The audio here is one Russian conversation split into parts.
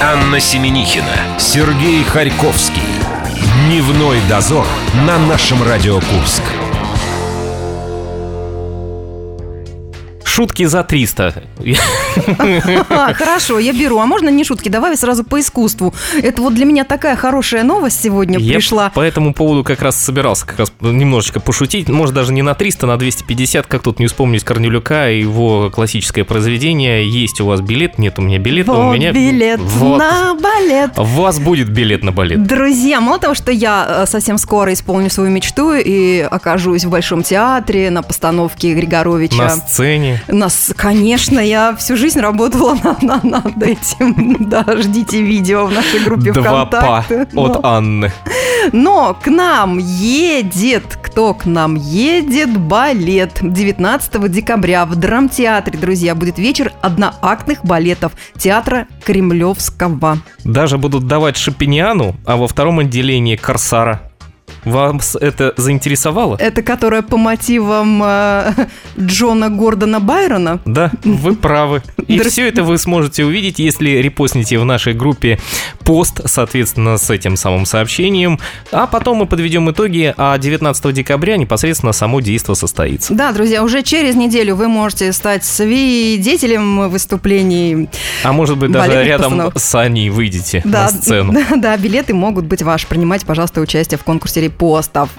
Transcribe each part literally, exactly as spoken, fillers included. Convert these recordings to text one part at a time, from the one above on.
Анна Семенихина, Сергей Харьковский. Дневной дозор на нашем Радио Курск. Шутки за триста. Хорошо, я беру. А можно не шутки? Давай сразу по искусству. Это вот для меня такая хорошая новость сегодня я пришла. По этому поводу как раз собирался как раз немножечко пошутить. Может, даже не на триста, на двести пятьдесят. Как тут не вспомнить Корнелюка и его классическое произведение. Есть у вас билет? Нет у меня билета. Вот у меня билет вот. на балет. У вас будет билет на балет. Друзья, мало того, что я совсем скоро исполню свою мечту и окажусь в Большом театре на постановке Григоровича. На сцене. Нас, конечно, я всю жизнь работала над, над, над этим. Да, ждите видео в нашей группе ВКонтакте. Два па от Анны. Но к нам едет, кто к нам едет, балет. девятнадцатого декабря в драмтеатре, друзья, будет вечер одноактных балетов театра Кремлевского. Даже будут давать Шопениану, а во втором отделении Корсара. Вас это заинтересовало? Это которая по мотивам э, Джона Гордона Байрона? Да, вы правы. И все это вы сможете увидеть, если репостните в нашей группе пост, соответственно, с этим самым сообщением. А потом мы подведем итоги, а девятнадцатого декабря непосредственно само действо состоится. Да, друзья, уже через неделю вы можете стать свидетелем выступлений. А может быть, даже рядом постановок. С Аней выйдете да, на сцену. Да, да, билеты могут быть ваши. Принимайте, пожалуйста, участие в конкурсе постов.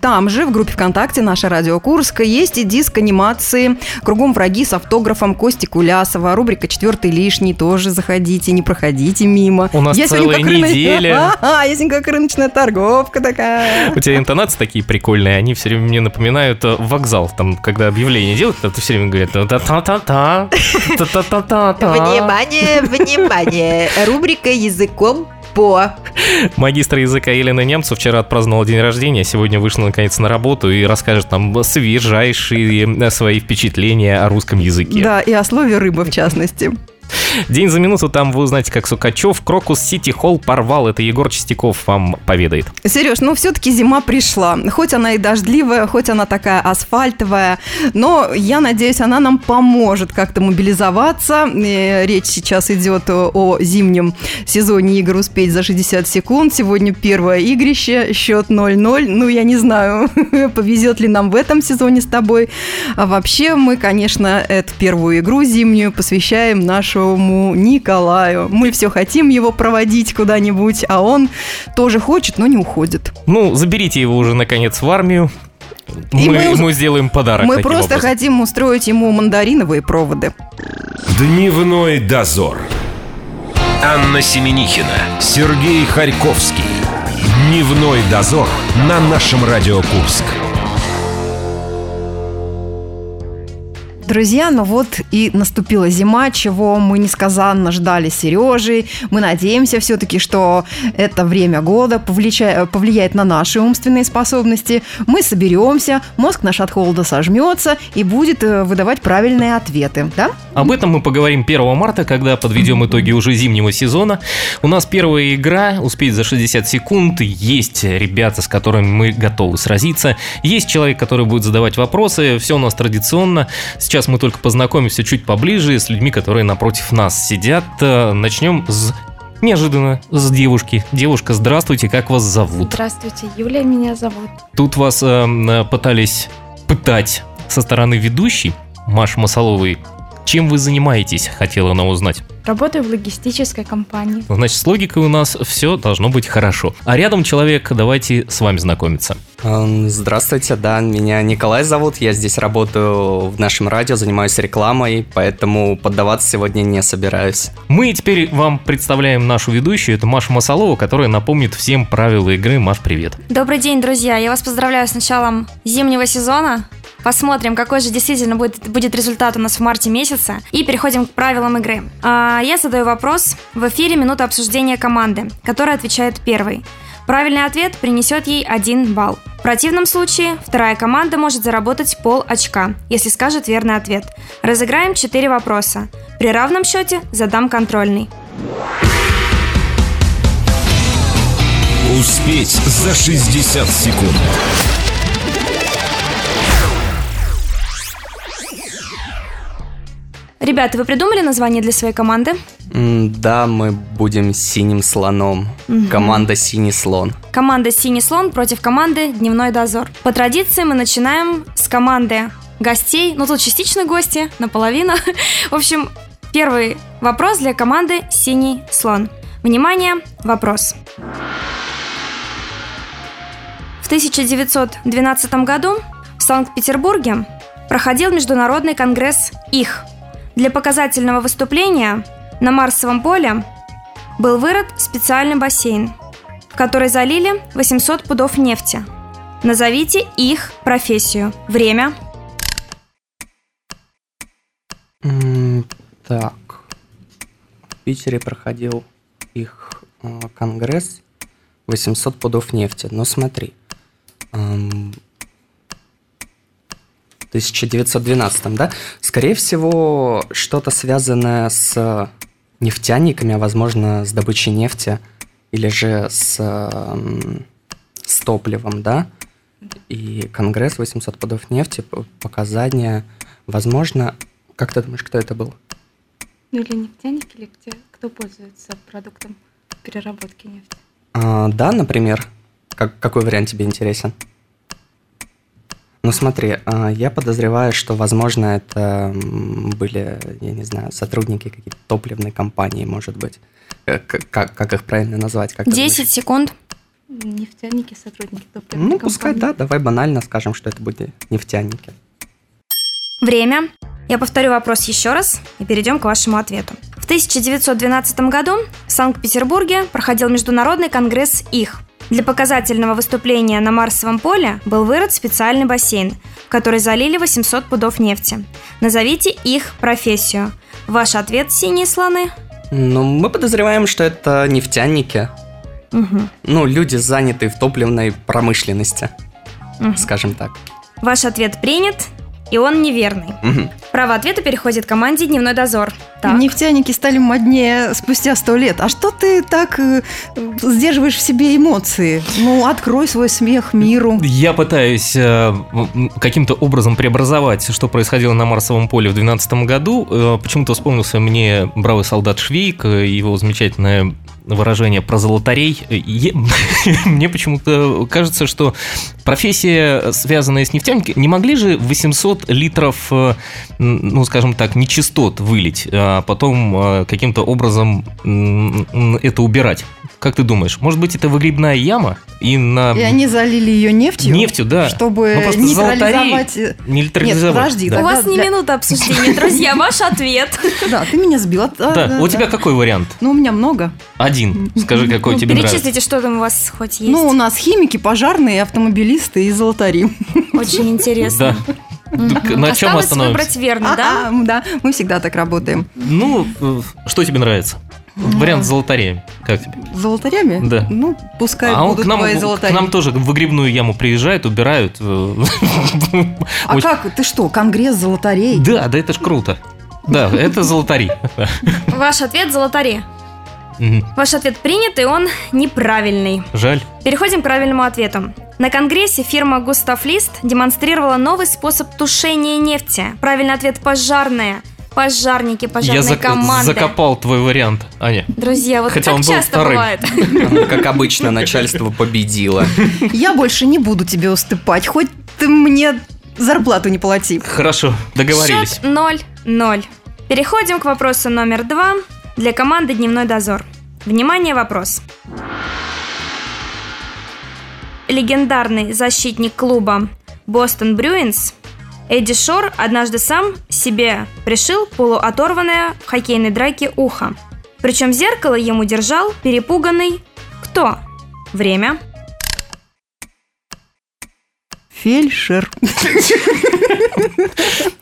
Там же, в группе ВКонтакте «Наша Радио Курск», есть и диск анимации «Кругом враги» с автографом Кости Кулясова, рубрика «Четвертый лишний». Тоже заходите, не проходите мимо. У нас я целая неделя. А, ясненько, рыночная торговка такая. У тебя интонации такие прикольные, они все время мне напоминают вокзал. Там, когда объявление делают, то все время говорят «та-та-та-та, та-та-та-та-та». Внимание, внимание, рубрика «Языком». По. Магистр языка Елена Немцова вчера отпраздновала день рождения, сегодня вышла наконец на работу и расскажет нам свежайшие свои впечатления о русском языке. Да, и о слове «рыба» в частности. День за минуту, там вы узнаете, как Сукачев Крокус, Сити-Холл порвал. Это Егор Чистяков вам поведает. Сереж, ну все-таки зима пришла. Хоть она и дождливая, хоть она такая асфальтовая, но я надеюсь, она нам поможет как-то мобилизоваться. Речь сейчас идет о зимнем сезоне игр «Успеть за шестьдесят секунд». Сегодня первое игрище, счет ноль ноль. Ну, я не знаю, повезет ли нам в этом сезоне с тобой. А вообще мы, конечно, эту первую игру зимнюю посвящаем нашу Николаю. Мы все хотим его проводить куда-нибудь, а он тоже хочет, но не уходит. Ну, заберите его уже, наконец, в армию. Мы, мы ему сделаем подарок. Мы просто образом. хотим устроить ему мандариновые проводы. Дневной дозор. Анна Семенихина, Сергей Харьковский. Дневной дозор на нашем Радио Курск. Друзья, ну вот и наступила зима, чего мы несказанно ждали Сережей. Мы надеемся все-таки, что это время года повлеча... повлияет на наши умственные способности. Мы соберемся, мозг наш от холода сожмется и будет выдавать правильные ответы, да? Об этом мы поговорим первого марта, когда подведем итоги уже зимнего сезона. У нас первая игра «Успеть за шестьдесят секунд». Есть ребята, с которыми мы готовы сразиться. Есть человек, который будет задавать вопросы. Все у нас традиционно. Сейчас мы только познакомимся чуть поближе с людьми, которые напротив нас сидят. Начнем с... неожиданно, с девушки. Девушка, здравствуйте, как вас зовут? Здравствуйте, Юля меня зовут. Тут вас э, пытались пытать со стороны ведущей, Маши Масаловой. Чем вы занимаетесь, хотела она узнать. Работаю в логистической компании. Значит, с логикой у нас все должно быть хорошо. А рядом человек, давайте с вами знакомиться. Здравствуйте, да, меня Николай зовут. Я здесь работаю в нашем радио, занимаюсь рекламой, поэтому поддаваться сегодня не собираюсь. Мы теперь вам представляем нашу ведущую, это Маша Масалова, которая напомнит всем правила игры. Маш, привет. Добрый день, друзья. Я вас поздравляю с началом зимнего сезона. Посмотрим, какой же действительно будет, будет результат у нас в марте месяце. И переходим к правилам игры. А, я задаю вопрос. В эфире минута обсуждения команды, которая отвечает первой. Правильный ответ принесет ей один балл. В противном случае вторая команда может заработать пол очка, если скажет верный ответ. Разыграем четыре вопроса. При равном счете задам контрольный. Успеть за шестьдесят секунд. Ребята, вы придумали название для своей команды? Да, мы будем синим слоном. Угу. Команда «Синий слон». Команда «Синий слон» против команды «Дневной дозор». По традиции мы начинаем с команды гостей. Ну, тут частично гости, наполовину. В общем, первый вопрос для команды «Синий слон». Внимание, вопрос. В тысяча девятьсот двенадцатом году в Санкт-Петербурге проходил международный конгресс «Их». Для показательного выступления на Марсовом поле был вырыт специальный бассейн, в который залили восемьсот пудов нефти. Назовите их профессию. Время. Так. В Питере проходил их конгресс. восемьсот пудов нефти. Но смотри. В тысяча девятьсот двенадцатом, да? Скорее всего, что-то связанное с... нефтяниками, а возможно с добычей нефти или же с, с топливом, да? И конгресс восемьсот пудов нефти, показания, возможно, как ты думаешь, кто это был? Ну или нефтяники, или те, кто пользуется продуктом переработки нефти. А, да, например, как, какой вариант тебе интересен? Ну смотри, я подозреваю, что, возможно, это были, я не знаю, сотрудники какие-то топливной компании, может быть. Как, как, как их правильно назвать? Как десять секунд. Нефтяники, сотрудники топливной ну, компании. Ну, пускай, да, давай банально скажем, что это были нефтяники. Время. Я повторю вопрос еще раз и перейдем к вашему ответу. В тысяча девятьсот двенадцатом году в Санкт-Петербурге проходил международный конгресс «Их». Для показательного выступления на Марсовом поле был вырыт специальный бассейн, в который залили восемьсот пудов нефти. Назовите их профессию. Ваш ответ, синие слоны? Ну, мы подозреваем, что это нефтяники. Угу. Ну, люди, занятые в топливной промышленности, угу. скажем так. Ваш ответ принят, и он неверный. Угу. Право ответа переходит к команде «Дневной дозор». Так. Нефтяники стали моднее спустя сто лет. А что ты так э, сдерживаешь в себе эмоции? Ну, открой свой смех миру. Я пытаюсь э, каким-то образом преобразовать, что происходило на Марсовом поле в две тысячи двенадцатом году. Э, почему-то вспомнился мне бравый солдат Швейк, его замечательное выражение про золотарей. Мне почему-то кажется, что профессия, связанная с нефтяниками, не могли же восемьсот литров, ну, скажем так, нечистот вылить, а потом каким-то образом это убирать. Как ты думаешь, может быть, это выгребная яма? И, на... и они залили ее нефтью? Нефтью, да. Чтобы нейтрализовать... нейтрализовать. Нет, подожди. Да. У вас да, не для... минута обсуждения, друзья, ваш ответ. Да, ты меня сбила. Да, у тебя какой вариант? Ну, у меня много. Один. Скажи, какой тебе нравится. Перечислите, что там у вас хоть есть. Ну, у нас химики, пожарные, автомобилисты и золотари. Очень интересно. Да. На чем остановимся? Осталось выбрать верно, да? Да, мы всегда так работаем. Ну, что тебе нравится? Вариант с золотарями. Как тебе? С золотарями? Да. Ну, пускай а будут твои золотари. К нам тоже в выгребную яму приезжают, убирают. А как? Ты что, конгресс золотарей? Да, да это ж круто. Да, это золотари. Ваш ответ – золотари. Ваш ответ принят, и он неправильный. Жаль. Переходим к правильному ответу. На конгрессе фирма «Густав Лист» демонстрировала новый способ тушения нефти. Правильный ответ – пожарные. Пожарники, пожарные Я команды. Я закопал твой вариант, Аня. Друзья, вот Хотя так часто вторым. бывает. Как обычно, начальство победило. Я больше не буду тебе уступать, хоть ты мне зарплату не плати. Хорошо, договорились. Счет ноль ноль. Переходим к вопросу номер два для команды «Дневной дозор». Внимание, вопрос. Легендарный защитник клуба «Бостон Брюинс» Эдди Шор однажды сам себе пришил полуоторванное в хоккейной драке ухо. Причем зеркало ему держал перепуганный кто? Время. Фельдшер.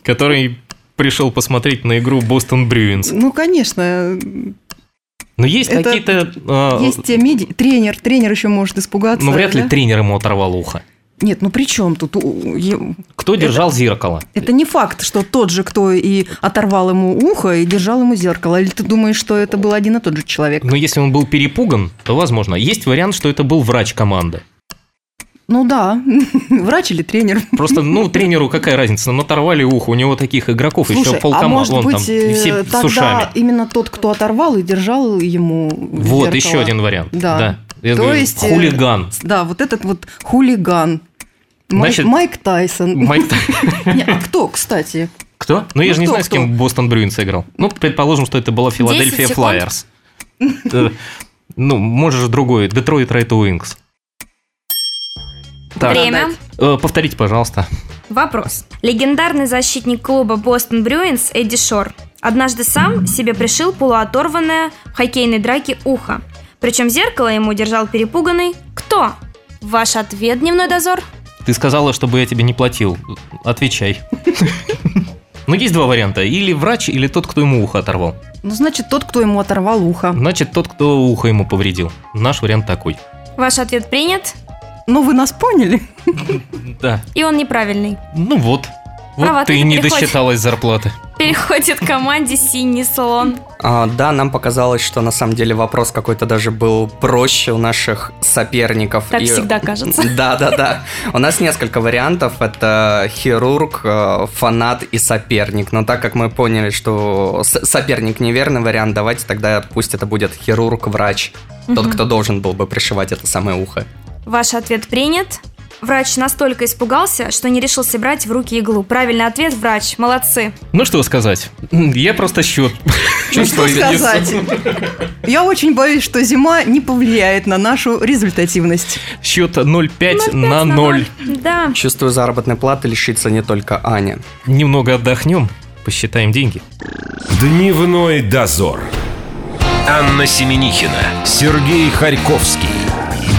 Который пришел посмотреть на игру Бостон Брюинс. Ну, конечно. Но есть это какие-то... Есть меди... тренер. Тренер еще может испугаться. Но вряд ли да? тренер ему оторвал ухо. Нет, ну при чем тут? Кто держал это, зеркало? Это не факт, что тот же, кто и оторвал ему ухо, и держал ему зеркало. Или ты думаешь, что это был один и тот же человек? Но если он был перепуган, то возможно. Есть вариант, что это был врач команды. Ну да, врач или тренер. Просто, ну, тренеру какая разница, нам оторвали ухо, у него таких игроков Слушай, еще полкома, а вон быть, там, и все с ушами. Именно тот, кто оторвал и держал ему Вот, зеркало. Еще один вариант. Да, да. Я То говорю, есть, хулиган. Да, вот этот вот хулиган. Значит, Майк Тайсон. Майк Тайсон. А кто, кстати? Кто? Ну, я же не знаю, с кем Бостон Брюинс играл. Ну, предположим, что это была Филадельфия Флайерс. Ну, можешь другой. Детройт Райт Уингс. Так. Время. Повторите, пожалуйста. Вопрос. Легендарный защитник клуба Бостон Брюинс Эдди Шор однажды сам себе пришил полуоторванное в хоккейной драке ухо. Причем зеркало ему держал перепуганный кто? Ваш ответ, дневной дозор? Ты сказала, чтобы я тебе не платил. Отвечай. Ну, есть два варианта. Или врач, или тот, кто ему ухо оторвал. Ну, значит, тот, кто ему оторвал ухо. Значит, тот, кто ухо ему повредил. Наш вариант такой. Ваш ответ принят. Ну, вы нас поняли. Да. И он неправильный. Ну вот. Вот а ты не переходит. Досчиталась зарплаты. Переходит к команде «Синий слон». А, да, нам показалось, что на самом деле вопрос какой-то даже был проще у наших соперников. Так и... всегда кажется. Да, да, да. У нас несколько вариантов. Это хирург, фанат и соперник. Но так как мы поняли, что соперник неверный вариант, давайте тогда пусть это будет хирург, врач. Тот, кто должен был бы пришивать это самое ухо. Ваш ответ принят. Врач настолько испугался, что не решился брать в руки иглу. Правильный ответ – врач. Молодцы. Ну, что сказать? Я просто щу... Ну, что сказать? Я очень боюсь, что зима не повлияет на нашу результативность. Счет ноль пять на ноль. Да. Чувствую, заработной платы лишится не только Аня. Немного отдохнем, посчитаем деньги. Дневной дозор. Анна Семенихина, Сергей Харьковский.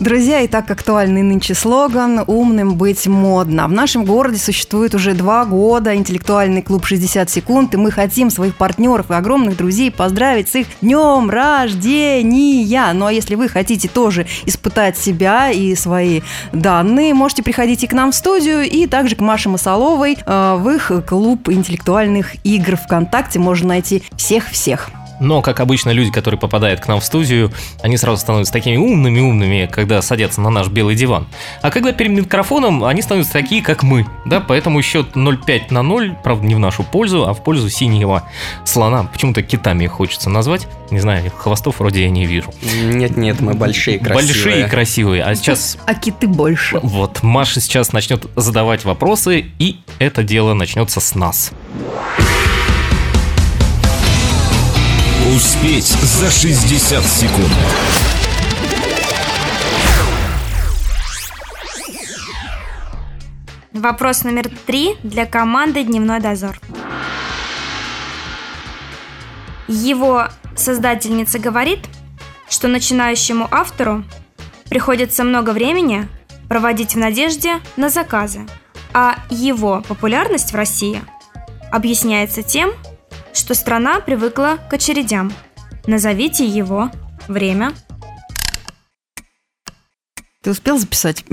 Друзья, и так как актуальный нынче слоган «Умным быть модно». В нашем городе существует уже два года интеллектуальный клуб шестьдесят секунд, и мы хотим своих партнеров и огромных друзей поздравить с их днем рождения. Ну а если вы хотите тоже испытать себя и свои данные, можете приходить и к нам в студию, и также к Маше Масаловой э, в их клуб интеллектуальных игр ВКонтакте. Можно найти всех-всех. Но, как обычно, люди, которые попадают к нам в студию, они сразу становятся такими умными-умными, когда садятся на наш белый диван. А когда перед микрофоном, они становятся такие, как мы. Да, поэтому счет ноль пять на ноль, правда, не в нашу пользу, а в пользу синего слона. Почему-то китами их хочется назвать. Не знаю, хвостов вроде я не вижу. Нет-нет, мы большие, красивые. Большие и красивые. А сейчас... А киты больше. Вот, Маша сейчас начнет задавать вопросы, и это дело начнется с нас. Успеть за шестьдесят секунд. Вопрос номер три для команды «Дневной дозор». Его создательница говорит, что начинающему автору приходится много времени проводить в надежде на заказы, а его популярность в России объясняется тем, что страна привыкла к очередям. Назовите его время. Ты успел записать?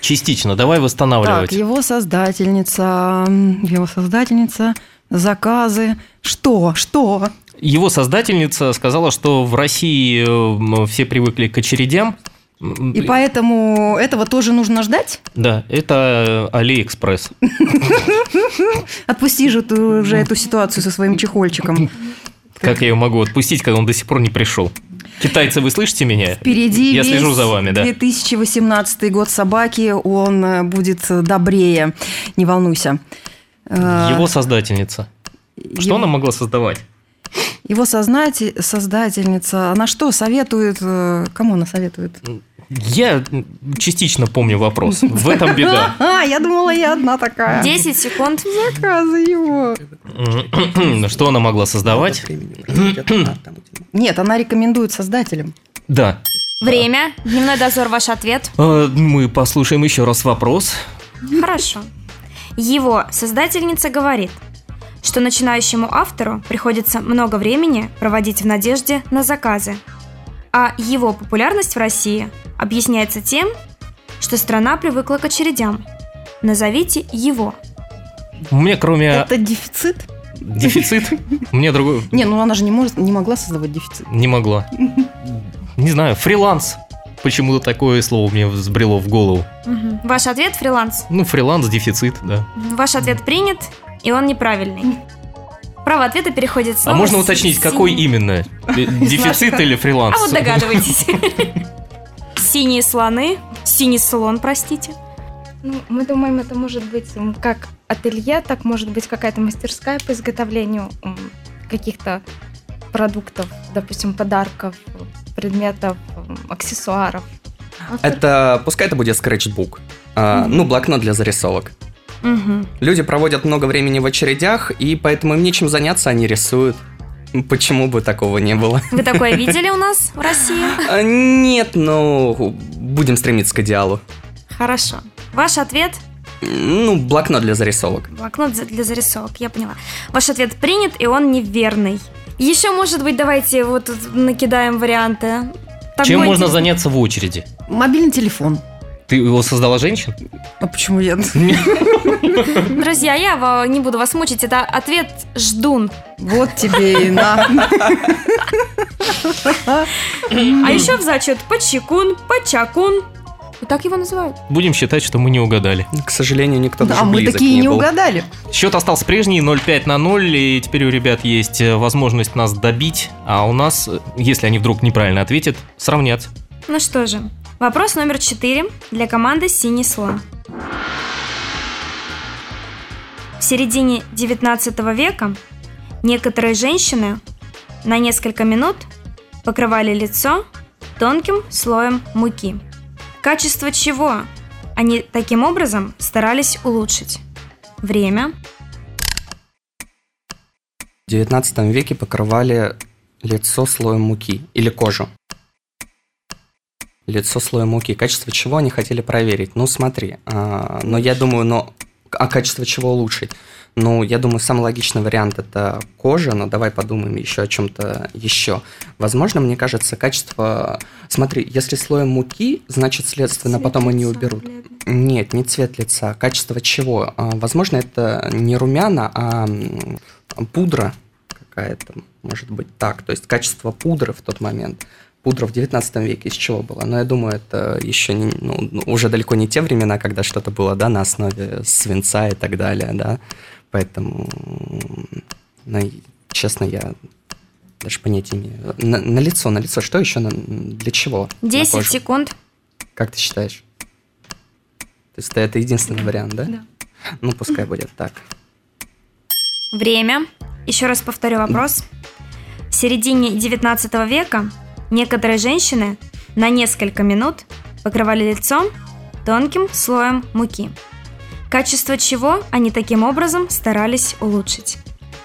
Частично, давай восстанавливать. Так, его создательница, его создательница, заказы. Что? Что? Его создательница сказала, что в России все привыкли к очередям. И поэтому этого тоже нужно ждать? Да, это Алиэкспресс. Отпусти же ты уже эту ситуацию со своим чехольчиком. Как я ее могу отпустить, когда он до сих пор не пришел? Китайцы, вы слышите меня? Впереди я слежу за вами, да. две тысячи восемнадцатый год собаки, он будет добрее, не волнуйся. Его создательница. Его... Что она могла создавать? Его сознатель... создательница, она что советует, кому она советует? Я частично помню вопрос, в этом беда. А, я думала, я одна такая. Десять секунд. Заказы его. Что она могла создавать? Нет, она рекомендует создателям. Да. Время, дневной дозор, ваш ответ. Мы послушаем еще раз вопрос. Хорошо. Его создательница говорит, что начинающему автору приходится много времени проводить в надежде на заказы, а его популярность в России объясняется тем, что страна привыкла к очередям. Назовите его. У меня кроме... Это дефицит? Дефицит? Мне другой... Не, ну она же не может, не могла создавать дефицит. Не могла. Не знаю, фриланс. Почему-то такое слово мне взбрело в голову. Угу. Ваш ответ – фриланс? Ну, фриланс, дефицит, да. Ваш ответ принят, и он неправильный. Право ответа переходит слово... А можно уточнить, какой именно? Дефицит или фриланс? А вот догадывайтесь. Синие слоны. Синий слон, простите. Ну, мы думаем, это может быть как ателье, так может быть какая-то мастерская по изготовлению каких-то продуктов, допустим, подарков, предметов, аксессуаров. Автор... Это, пускай это будет скретчбук, а, mm-hmm. ну, блокнот для зарисовок. Mm-hmm. Люди проводят много времени в очередях, и поэтому им нечем заняться, они рисуют. Почему бы такого не было? Вы такое видели у нас в России? Нет, но будем стремиться к идеалу. Хорошо. Ваш ответ? Ну, блокнот для зарисовок. Блокнот для зарисовок, я поняла. Ваш ответ принят, и он неверный. Еще, может быть, давайте вот накидаем варианты. Тобой чем можно заняться в очереди? Мобильный телефон. Ты его создала женщина? А почему я? Друзья, я не буду вас мучить. Это ответ ждун. Вот тебе и на. А еще в зачет почекун, почакун. Вот так его называют. Будем считать, что мы не угадали. К сожалению, никто даже близок не был. Да, мы такие не угадали. Счет остался прежний, ноль пять на ноль. И теперь у ребят есть возможность нас добить. А у нас, если они вдруг неправильно ответят, сравнят. Ну что же, вопрос номер четыре для команды «Синий слон». В середине девятнадцатого века некоторые женщины на несколько минут покрывали лицо тонким слоем муки. Качество чего они таким образом старались улучшить? Время. В девятнадцатом веке покрывали лицо слоем муки или кожу. Лицо слоем муки. Качество чего они хотели проверить? Ну, смотри. А, но я думаю, но... А качество чего улучшить? Ну, я думаю, самый логичный вариант – это кожа, но давай подумаем еще о чем-то еще. Возможно, мне кажется, качество... Смотри, если слоем муки, значит, следственно, цвет потом они уберут. Бледный. Нет, не цвет лица. Качество чего? А, возможно, это не румяна, а пудра какая-то, может быть, так. То есть, качество пудры в тот момент... Пудра в девятнадцатом веке из чего было? Но я думаю, это еще не, ну, уже далеко не те времена, когда что-то было, да, на основе свинца и так далее, да. Поэтому, ну, честно, я даже понятия не имею. На, на лицо, на лицо. Что еще? На, для чего? десять секунд. Как ты считаешь? То есть это единственный вариант, да? Да. Ну, пускай будет так. Время. Еще раз повторю вопрос. В середине девятнадцатого века некоторые женщины на несколько минут покрывали лицо тонким слоем муки. Качество чего они таким образом старались улучшить?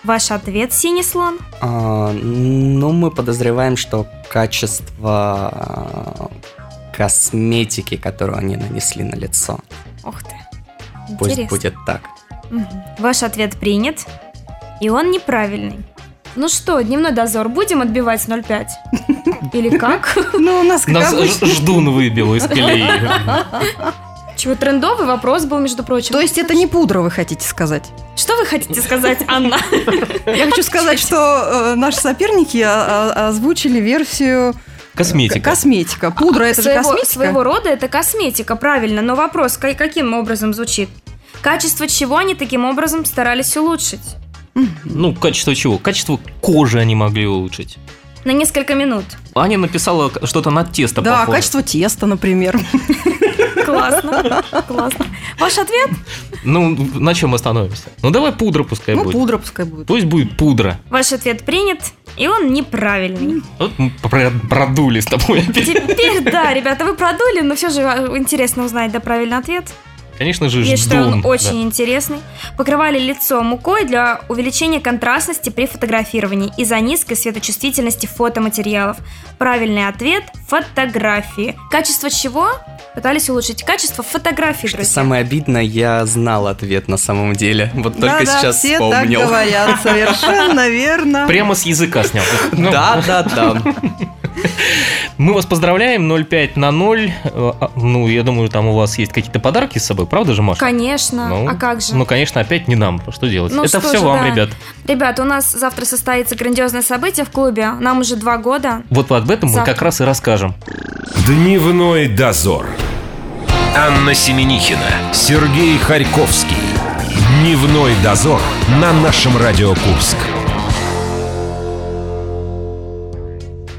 Ваш ответ, синий слон? А, ну, мы подозреваем, что качество косметики, которую они нанесли на лицо. Ух ты, интересно. Пусть будет так. Ваш ответ принят, и он неправильный. Ну что, дневной дозор, будем отбивать ноль пять? Или как? Ну, у нас как Нас обычно. Ждун выбил из колеи. Чего, трендовый вопрос был, между прочим. То есть это не пудра, вы хотите сказать? Что вы хотите сказать, Анна? Я хочу сказать, что наши соперники озвучили версию... Косметика. Косметика. Пудра – это же косметика? Своего рода это косметика, правильно. Но вопрос каким образом звучит? Качество чего они таким образом старались улучшить? Ну, качество чего? Качество кожи они могли улучшить. На несколько минут. Аня написала что-то на тесто, да, похоже. Качество теста, например. Классно, классно. Ваш ответ? Ну, на чем мы остановимся? Ну, давай пудра пускай будет. Ну, пудра пускай будет. Пусть будет пудра. Ваш ответ принят, и он неправильный. Вот мы продули с тобой. Теперь, да, ребята, вы продули, но все же интересно узнать, да, правильный ответ. Конечно же, ждун. Я считаю, он очень да. интересный. Покрывали лицо мукой для увеличения контрастности при фотографировании из-за низкой светочувствительности фотоматериалов. Правильный ответ – фотографии. Качество чего? Пытались улучшить качество фотографий, друзья. Что самое обидное, я знал ответ на самом деле. Вот да, только да, сейчас все вспомнил. Так говорят, совершенно верно. Прямо с языка снял. Да-да-да. Мы вас поздравляем. ноль пять на ноль. Ну, я думаю, там у вас есть какие-то подарки с собой, правда же, Маша? Конечно. Ну, а как же? Ну, конечно, опять не нам. Что делать? Ну, это все же, вам, да. ребят. Ребят, у нас завтра состоится грандиозное событие в клубе. Нам уже два года. Вот об этом завтра мы как раз и расскажем. Дневной дозор. Анна Семенихина, Сергей Харьковский. Дневной дозор на нашем Радио Курск.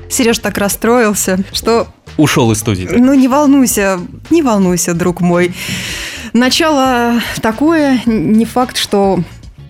Сереж так расстроился, что... Ушел из студии. Да? Ну, не волнуйся, не волнуйся, друг мой. Начало такое, не факт, что...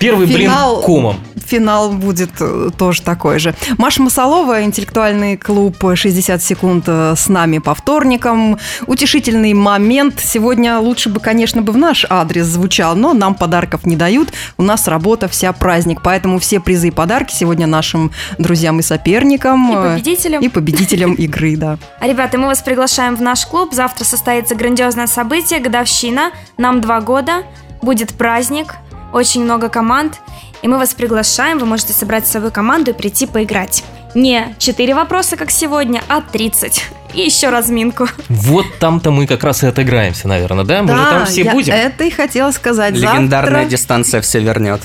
Первый финал, блин, комом. Финал будет тоже такой же. Маша Масалова, интеллектуальный клуб шестьдесят секунд с нами по вторникам. Утешительный момент. Сегодня лучше бы, конечно, бы в наш адрес звучал, но нам подарков не дают. У нас работа вся праздник. Поэтому все призы и подарки сегодня нашим друзьям и соперникам. И победителям. И победителям игры, да. Ребята, мы вас приглашаем в наш клуб. Завтра состоится грандиозное событие, годовщина. Нам два года. Будет праздник. Очень много команд, и мы вас приглашаем. Вы можете собрать свою команду и прийти поиграть. Не четыре вопроса, как сегодня, а тридцать. И еще разминку. Вот там-то мы как раз и отыграемся, наверное, да? Мы да, же там все я будем. Это и хотела сказать. Легендарная завтра... дистанция все вернет.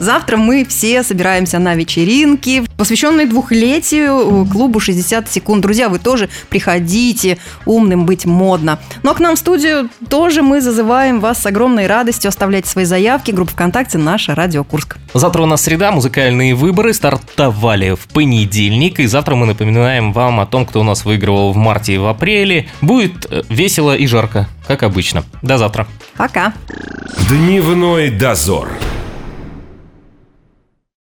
Завтра мы все собираемся на вечеринке, посвященной двухлетию клубу шестьдесят секунд. Друзья, вы тоже приходите, умным быть модно. Ну а к нам в студию тоже мы зазываем вас с огромной радостью. Оставляйте свои заявки. Группа ВКонтакте «Наша Радио Курск». Завтра у нас среда, музыкальные выборы стартовали в понедельник. И завтра мы напоминаем вам о том, кто у нас выигрывал в марте и в апреле. Будет весело и жарко, как обычно. До завтра. Пока. Дневной дозор.